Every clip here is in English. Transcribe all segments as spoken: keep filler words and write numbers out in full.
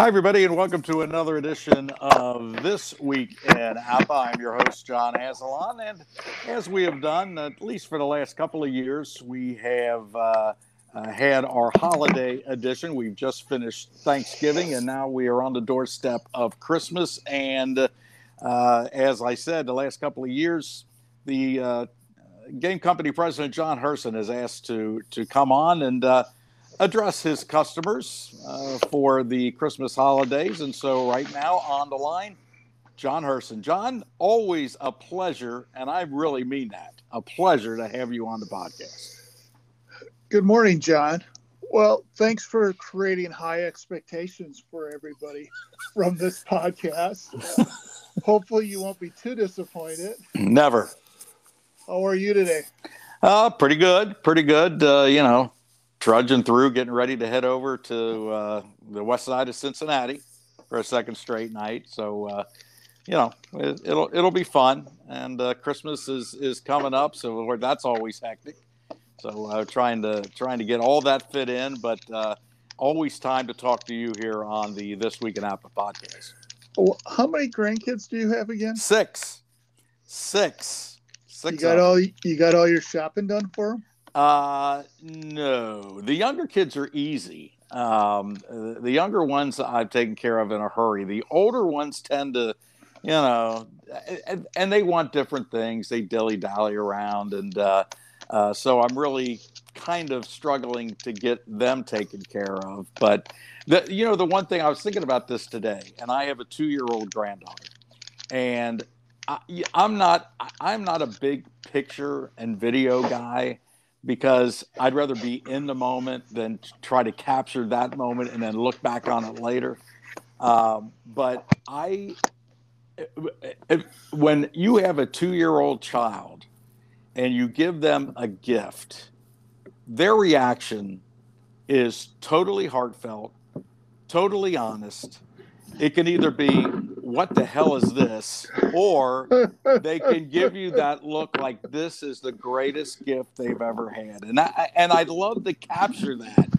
Hi, everybody, and welcome to another edition of This Week in ABBA. I'm your host, John Azalon, and as we have done, at least for the last couple of years, we have uh, uh, had our holiday edition. We've just finished Thanksgiving, and now we are on the doorstep of Christmas. And uh, as I said, the last couple of years, the uh, game company president, John Herson, is asked to, to come on and uh, address his customers uh, for the Christmas holidays. And so right now on the line, John Herson. John, always a pleasure, and I really mean that, a pleasure to have you on the podcast. Good morning, John. Well, thanks for creating high expectations for everybody from this podcast. Uh, hopefully you won't be too disappointed. Never. How are you today? Uh, pretty good, pretty good, uh, you know. Trudging through, getting ready to head over to uh, the west side of Cincinnati for a second straight night. So, uh, you know, it, it'll it'll be fun. And uh, Christmas is, is coming up, so that's always hectic. So uh, trying to trying to get all that fit in, but uh, always time to talk to you here on the This Week in ABBA podcast. How many grandkids do you have again? Six, six, six. You got all you got all your shopping done for them? Uh, no, the younger kids are easy. Um, the younger ones I've taken care of in a hurry. The older ones tend to, you know, and, and they want different things. They dilly-dally around. And, uh, uh, so I'm really kind of struggling to get them taken care of. But the, you know, the one thing I was thinking about this today, and I have a two-year-old granddaughter, and I, I'm not, I'm not a big picture and video guy, because I'd rather be in the moment than try to capture that moment and then look back on it later. Um, but I, if, when you have a two-year-old child and you give them a gift, their reaction is totally heartfelt, totally honest. It can either be, what the hell is this? Or they can give you that look like this is the greatest gift they've ever had. And I, and I'd love to capture that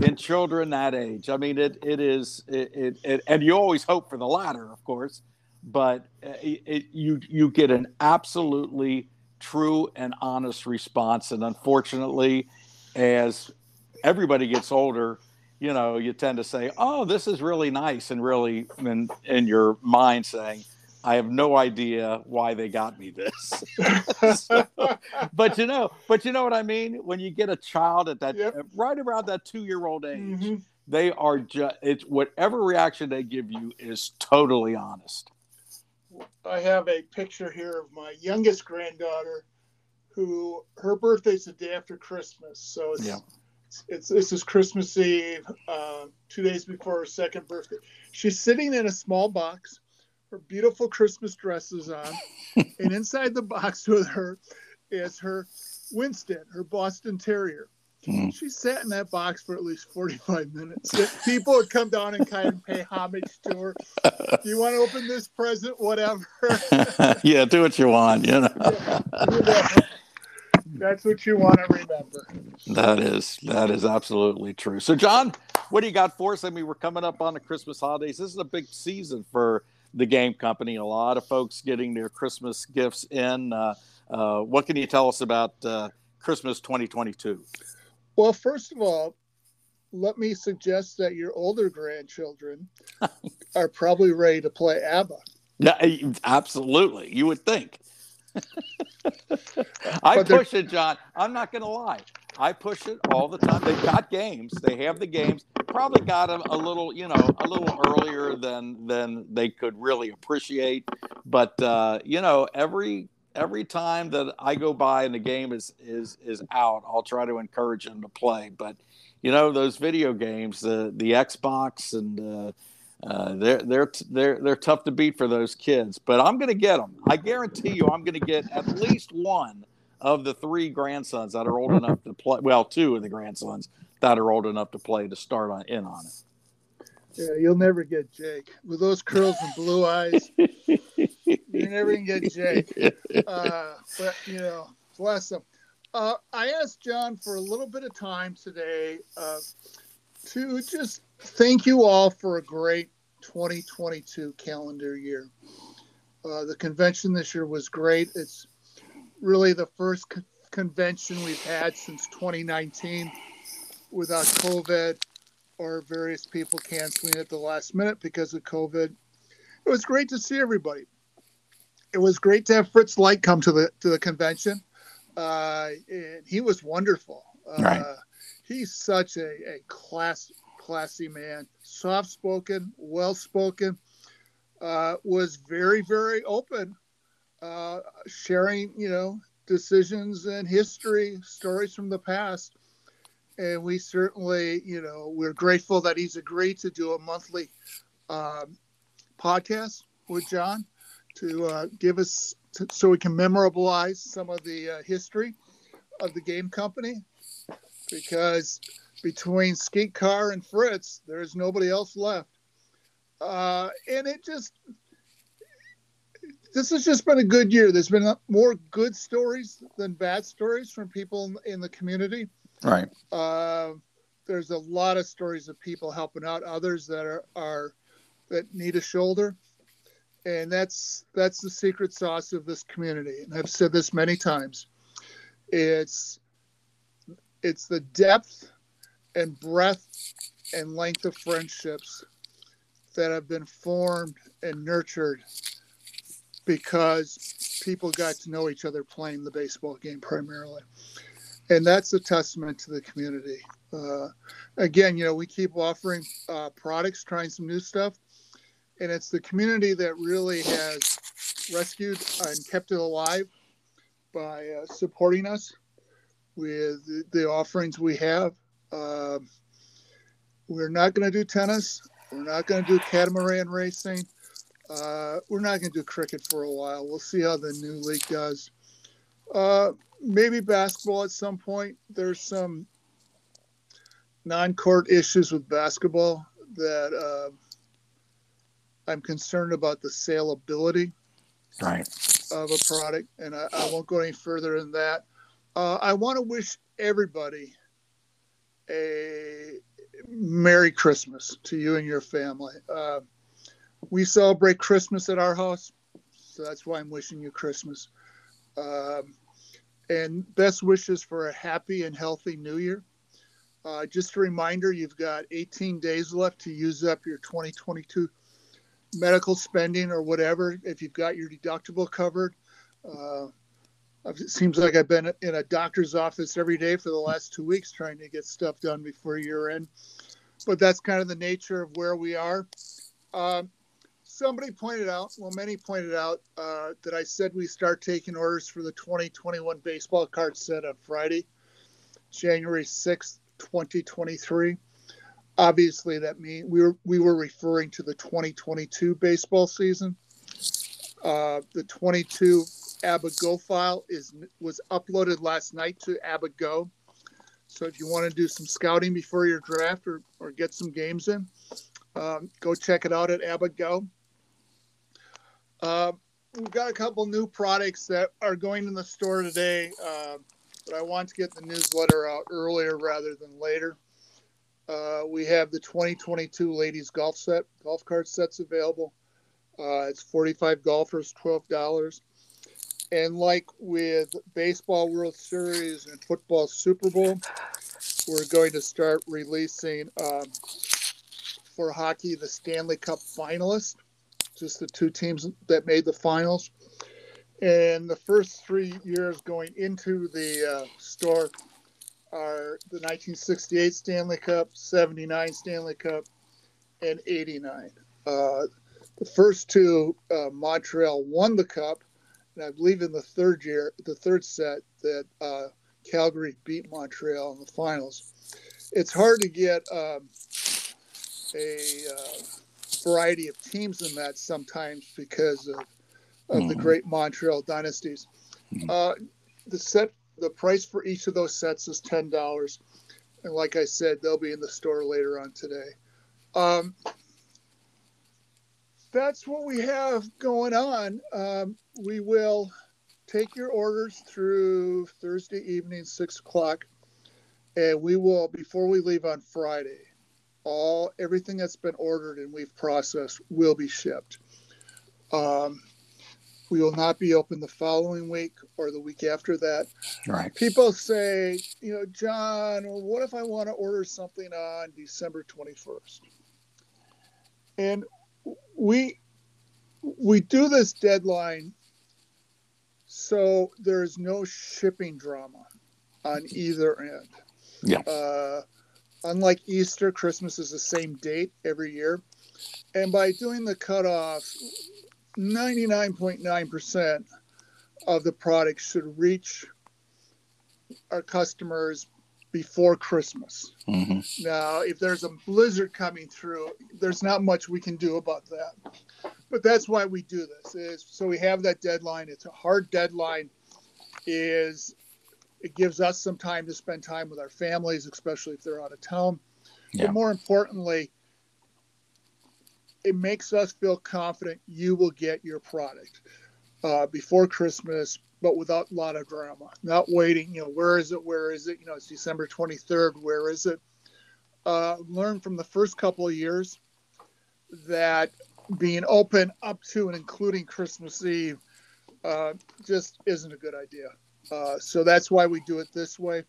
in children that age. I mean, it, it is, it, it, it and you always hope for the latter, of course, but it, it, you, you get an absolutely true and honest response. And unfortunately, as everybody gets older, you know, you tend to say, oh, this is really nice. And really in, in your mind saying, I have no idea why they got me this. so, but, you know, but you know what I mean? When you get a child at that, yep. right around that two-year-old age, mm-hmm. they are just, it's whatever reaction they give you is totally honest. I have a picture here of my youngest granddaughter who, her birthday's the day after Christmas. So it's, yeah. It's, this is Christmas Eve, uh, two days before her second birthday. She's sitting in a small box, her beautiful Christmas dress is on, and inside the box with her is her Winston, her Boston Terrier. Mm-hmm. She sat in that box for at least forty-five minutes. People would come down and kind of pay homage to her. You want to open this present? Whatever. yeah, do what you want. You know. yeah, you know. That's what you want to remember. That is, that is absolutely true. So, John, what do you got for us? I mean, we're coming up on the Christmas holidays. This is a big season for the game company. A lot of folks getting their Christmas gifts in. Uh, uh, what can you tell us about uh, Christmas twenty twenty-two? Well, first of all, let me suggest that your older grandchildren are probably ready to play ABBA. Yeah, absolutely. You would think. I push it, John. I'm not going to lie. I push it all the time. They've got games. They have the games. Probably got them a little, you know, a little earlier than than they could really appreciate. But uh, you know, every every time that I go by and the game is is is out, I'll try to encourage them to play. But you know, those video games, the the Xbox, and uh, Uh, they're they're they're they're tough to beat for those kids, but I'm going to get them. I guarantee you, I'm going to get at least one of the three grandsons that are old enough to play. Well, two of the grandsons that are old enough to play to start on, in on it. Yeah, you'll never get Jake with those curls and blue eyes. You're never going to get Jake, uh, but you know, bless him. Uh, I asked John for a little bit of time today uh, to just thank you all for a great twenty twenty-two calendar year. Uh, the convention this year was great. It's really the first co- convention we've had since twenty nineteen without COVID or various people canceling at the last minute because of COVID. It was great to see everybody. It was great to have Fritz Light come to the to the convention. Uh, and he was wonderful. Uh, right. He's such a, a class, classy man, soft-spoken, well-spoken, uh, was very, very open, uh, sharing, you know, decisions and history, stories from the past. And we certainly, you know, we're grateful that he's agreed to do a monthly um, podcast with John to uh, give us, to, so we can memorialize some of the uh, history of the game company, because between Skeet Car and Fritz, there's nobody else left. Uh, and it just, this has just been a good year. There's been more good stories than bad stories from people in the community. Right. Uh, there's a lot of stories of people helping out others that are, are that need a shoulder. And that's that's the secret sauce of this community. And I've said this many times. It's it's the depth and breadth and length of friendships that have been formed and nurtured because people got to know each other playing the baseball game primarily. And that's a testament to the community. Uh, again, you know, we keep offering uh, products, trying some new stuff. And it's the community that really has rescued and kept it alive by uh, supporting us with the offerings we have. Uh, we're not going to do tennis. We're not going to do catamaran racing. Uh, we're not going to do cricket for a while. We'll see how the new league does. Uh, maybe basketball at some point. There's some non-court issues with basketball that uh, – I'm concerned about the saleability right. of a product, and I, I won't go any further than that. Uh, I want to wish everybody a Merry Christmas to you and your family. Uh, we celebrate Christmas at our house, so that's why I'm wishing you Christmas. Um, and best wishes for a happy and healthy New Year. Uh, just a reminder, you've got eighteen days left to use up your twenty twenty-two medical spending or whatever, if you've got your deductible covered. Uh, it seems like I've been in a doctor's office every day for the last two weeks trying to get stuff done before year end. But that's kind of the nature of where we are. Um, somebody pointed out, well, many pointed out uh, that I said we start taking orders for the twenty twenty-one baseball card set on Friday, January sixth, twenty twenty-three. Obviously, that means we were, we were referring to the twenty twenty-two baseball season. Uh, the twenty-two ABBAGO file is was uploaded last night to ABBAGO. So if you want to do some scouting before your draft or, or get some games in, um, go check it out at ABBAGO. Uh, we've got a couple new products that are going in the store today, uh, but I want to get the newsletter out earlier rather than later. Uh, we have the twenty twenty-two ladies golf set, golf cart sets available. Uh, it's forty-five golfers, twelve dollars. And like with Baseball World Series and Football Super Bowl, we're going to start releasing um, for hockey the Stanley Cup finalists, just the two teams that made the finals. And the first three years going into the uh, store are the nineteen sixty-eight Stanley Cup, seventy-nine Stanley Cup, and eighty-nine. Uh, the first two, uh, Montreal won the Cup, and I believe in the third year, the third set, that uh, Calgary beat Montreal in the finals. It's hard to get um, a uh, variety of teams in that sometimes because of, of mm-hmm. the great Montreal dynasties. Mm-hmm. Uh, the set The price for each of those sets is ten dollars. And like I said, they'll be in the store later on today. Um, that's what we have going on. Um, we will take your orders through Thursday evening, six o'clock. And we will, before we leave on Friday, all everything that's been ordered and we've processed will be shipped. Um, we will not be open the following week or the week after that. Right. People say, you know, John, well, what if I want to order something on December twenty-first? And we we do this deadline so there's no shipping drama on either end. Yeah. Uh, unlike Easter, Christmas is the same date every year. And by doing the cutoff, ninety-nine point nine percent of the product should reach our customers before Christmas. Mm-hmm. Now, if there's a blizzard coming through, there's not much we can do about that. But that's why we do this, is so we have that deadline. It's a hard deadline. Is it gives us some time to spend time with our families, especially if they're out of town. Yeah. But more importantly, it makes us feel confident you will get your product uh, before Christmas, but without a lot of drama. Not waiting, you know, where is it? Where is it? You know, it's December twenty-third. Where is it? Uh, learned from the first couple of years that being open up to and including Christmas Eve uh, just isn't a good idea. Uh, so that's why we do it this way.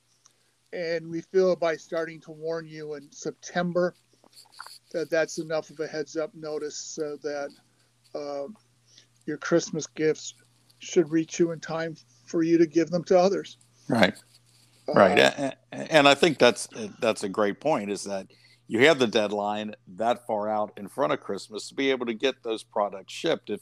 And we feel by starting to warn you in September that that's enough of a heads up notice so that uh, your Christmas gifts should reach you in time for you to give them to others. Right. Right. Uh, and I think that's, that's a great point, is that you have the deadline that far out in front of Christmas to be able to get those products shipped. If,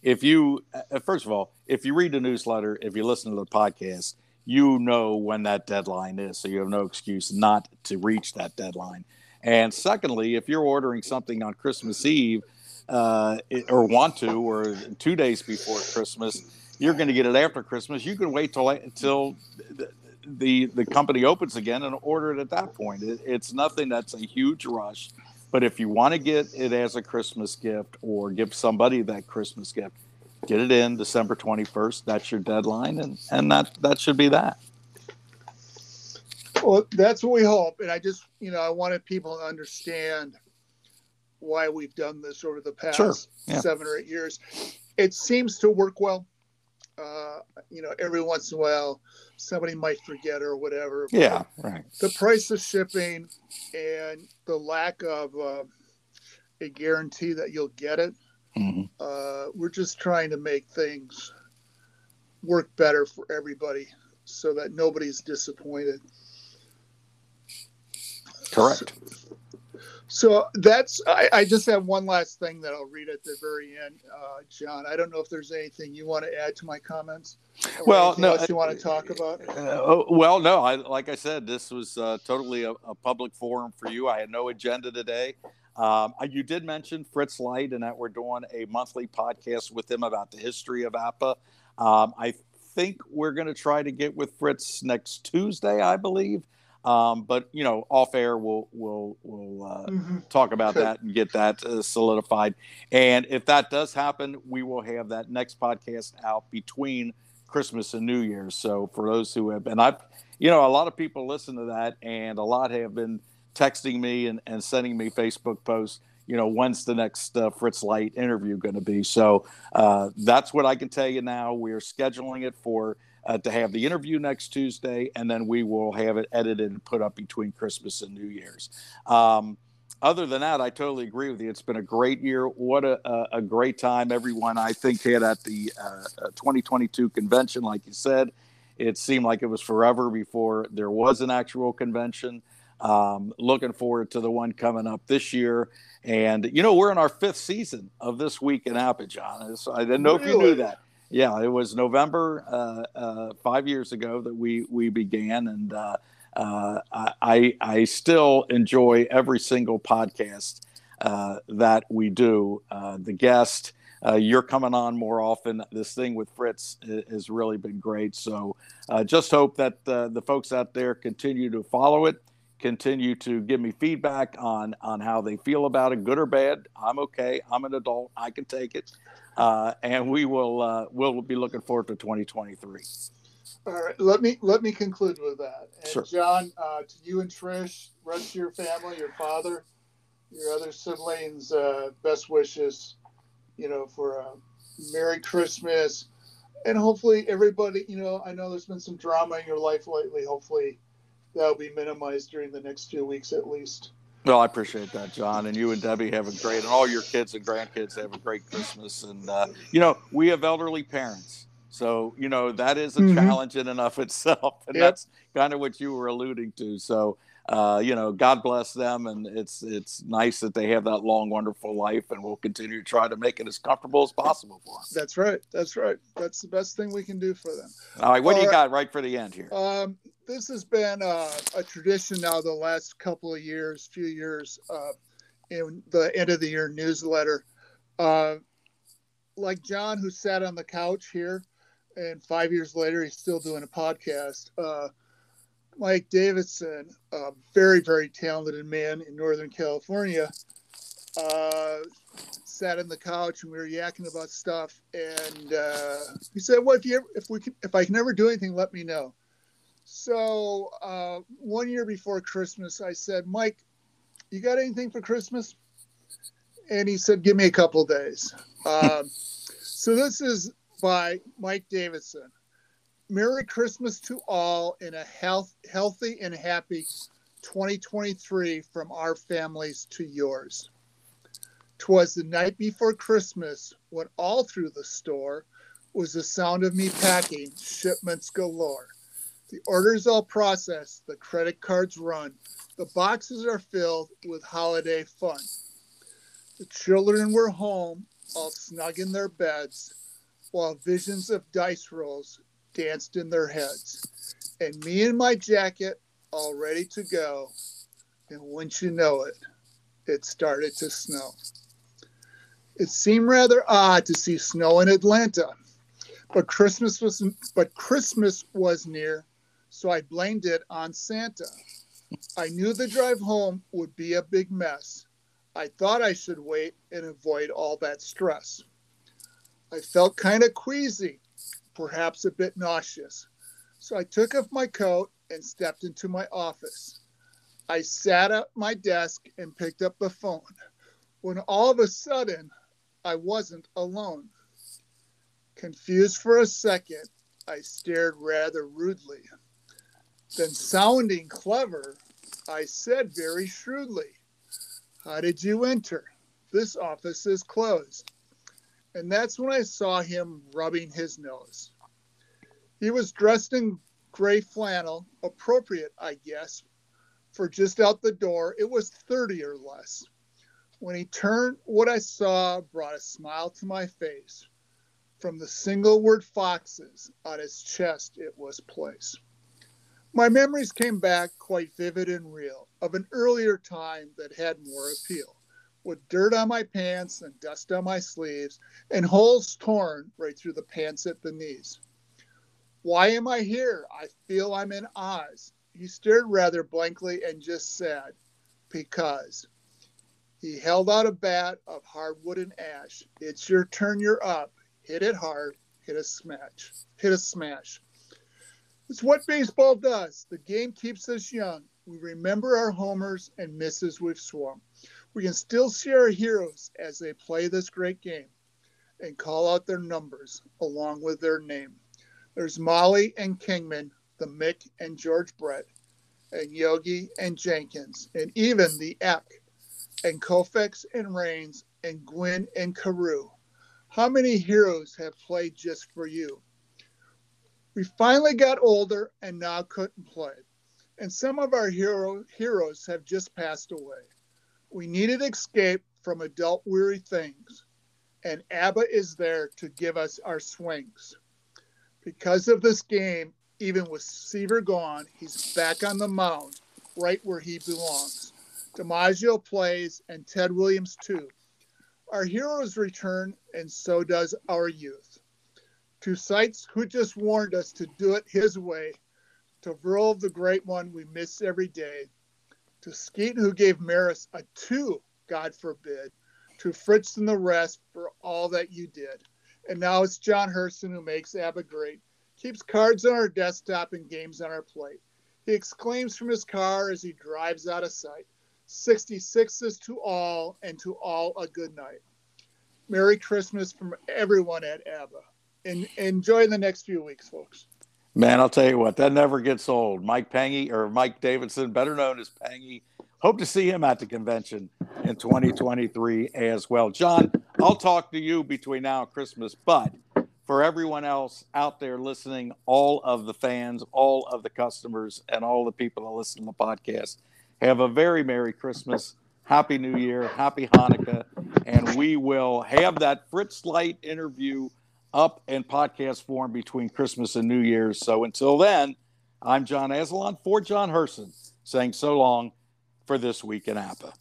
if you, first of all, if you read the newsletter, if you listen to the podcast, you know when that deadline is, so you have no excuse not to reach that deadline. And secondly, if you're ordering something on Christmas Eve uh, or want to, or two days before Christmas, you're going to get it after Christmas. You can wait till, till the, the, the company opens again and order it at that point. It, it's nothing that's a huge rush. But if you want to get it as a Christmas gift or give somebody that Christmas gift, get it in December twenty-first. That's your deadline, and, and that, that should be that. Well, that's what we hope. And I just, you know, I wanted people to understand why we've done this over the past sure. yeah. seven or eight years. It seems to work well. Uh, you know, every once in a while, somebody might forget or whatever. Yeah, right. The price of shipping and the lack of uh, a guarantee that you'll get it. Mm-hmm. Uh, we're just trying to make things work better for everybody so that nobody's disappointed. Correct. So that's, I, I just have one last thing that I'll read at the very end, uh, John. I don't know if there's anything you want to add to my comments. Well, no. Else you want to talk about? Uh, well, no. I, like I said, this was uh, totally a, a public forum for you. I had no agenda today. Um, you did mention Fritz Light and that we're doing a monthly podcast with him about the history of APA. Um, I think we're going to try to get with Fritz next Tuesday, I believe. Um, but, you know, off air, we'll we'll, we'll uh, mm-hmm. talk about that and get that uh, solidified. And if that does happen, we will have that next podcast out between Christmas and New Year's. So for those who have been, I've, you know, a lot of people listen to that, and a lot have been texting me and, and sending me Facebook posts, you know, when's the next uh, Fritz Light interview going to be? So uh, that's what I can tell you now. We are scheduling it for Uh, to have the interview next Tuesday, and then we will have it edited and put up between Christmas and New Year's. Um, other than that, I totally agree with you. It's been a great year. What a, a, a great time everyone, I think, had at the uh, twenty twenty-two convention. Like you said, it seemed like it was forever before there was an actual convention. Um, looking forward to the one coming up this year. And, you know, we're in our fifth season of This Week in APA, John. So I didn't know really? if you knew that. Yeah, it was November uh, uh, five years ago that we we began, and uh, uh, I I still enjoy every single podcast uh, that we do. Uh, the guest, uh, you're coming on more often. This thing with Fritz has really been great. So uh, just hope that uh, the folks out there continue to follow it, continue to give me feedback on on how they feel about it, good or bad. I'm okay. I'm an adult. I can take it. Uh, and we will uh, we'll be looking forward to twenty twenty-three. All right. Let me let me conclude with that. And sure. John, uh, to you and Trish, rest of your family, your father, your other siblings uh, best wishes, you know, for a Merry Christmas. And hopefully everybody, you know, I know there's been some drama in your life lately. Hopefully that'll be minimized during the next few weeks at least. No, I appreciate that, John. And you and Debbie have a great, and all your kids and grandkids have a great Christmas. And, uh, you know, we have elderly parents. So, you know, that is a mm-hmm. challenge in and of itself. And yep. that's kind of what you were alluding to. So, uh, you know, God bless them. And it's it's nice that they have that long, wonderful life. And we'll continue to try to make it as comfortable as possible for them. That's right. That's right. That's the best thing we can do for them. All right. What all do you right. got right for the end here? Um, this has been uh, a tradition now the last couple of years, few years, uh, in the end of the year newsletter. Uh, like John, who sat on the couch here, and five years later, he's still doing a podcast. Uh, Mike Davidson, a very, very talented man in Northern California, uh, sat on the couch and we were yakking about stuff. And uh, he said, "Well, if you ever, if we can, if I can ever do anything, let me know." So uh, one year before Christmas, I said, "Mike, you got anything for Christmas?" And he said, "Give me a couple of days." Um, so this is by Mike Davidson. Merry Christmas to all and a health, healthy and happy twenty twenty-three from our families to yours. 'Twas the night before Christmas when all through the store was the sound of me packing, shipments galore. The orders all processed, the credit cards run, the boxes are filled with holiday fun. The children were home, all snug in their beds, while visions of dice rolls danced in their heads. And me in my jacket, all ready to go. And wouldn't you know it, it started to snow. It seemed rather odd to see snow in Atlanta, but Christmas was but Christmas was near, so I blamed it on Santa. I knew the drive home would be a big mess. I thought I should wait and avoid all that stress. I felt kind of queasy, perhaps a bit nauseous. So I took off my coat and stepped into my office. I sat at my desk and picked up the phone, when all of a sudden, I wasn't alone. Confused for a second, I stared rather rudely. Then, sounding clever, I said very shrewdly, "How did you enter? This office is closed." And that's when I saw him rubbing his nose. He was dressed in gray flannel, appropriate, I guess, for just out the door. It was thirty or less. When he turned, what I saw brought a smile to my face. From the single word foxes on his chest it was placed. My memories came back quite vivid and real of an earlier time that had more appeal, with dirt on my pants and dust on my sleeves and holes torn right through the pants at the knees. "Why am I here? I feel I'm in Oz." He stared rather blankly and just said, "Because." He held out a bat of hardwood and ash. "It's your turn, you're up. Hit it hard, hit a smash, hit a smash." It's what baseball does. The game keeps us young. We remember our homers and misses we've swung. We can still see our heroes as they play this great game and call out their numbers along with their name. There's Molly and Kingman, the Mick and George Brett, and Yogi and Jenkins, and even the Eck, and Koufax and Reigns, and Gwynn and Carew. How many heroes have played just for you? We finally got older and now couldn't play. And some of our hero, heroes have just passed away. We needed escape from adult weary things, and ABBA is there to give us our swings. Because of this game, even with Seaver gone, he's back on the mound, right where he belongs. DiMaggio plays, and Ted Williams too. Our heroes return, and so does our youth. To Seitz, who just warned us to do it his way, to Verl, the great one we miss every day, to Skeet, who gave Maris a two, God forbid, to Fritz and the rest for all that you did. And now it's John Herson who makes ABBA great, keeps cards on our desktop and games on our plate. He exclaims from his car as he drives out of sight, sixty-sixes to all, and to all a good night. Merry Christmas from everyone at ABBA. And enjoy the next few weeks, folks. Man, I'll tell you what, that never gets old. Mike Pangy, or Mike Davidson, better known as Pangy. Hope to see him at the convention in twenty twenty-three as well. John, I'll talk to you between now and Christmas, but for everyone else out there listening, all of the fans, all of the customers, and all the people that listen to the podcast, have a very Merry Christmas, Happy New Year, Happy Hanukkah, and we will have that Fritz Light interview up in podcast form between Christmas and New Year's. So until then, I'm John Azalon for John Herson, saying so long for this week in APA.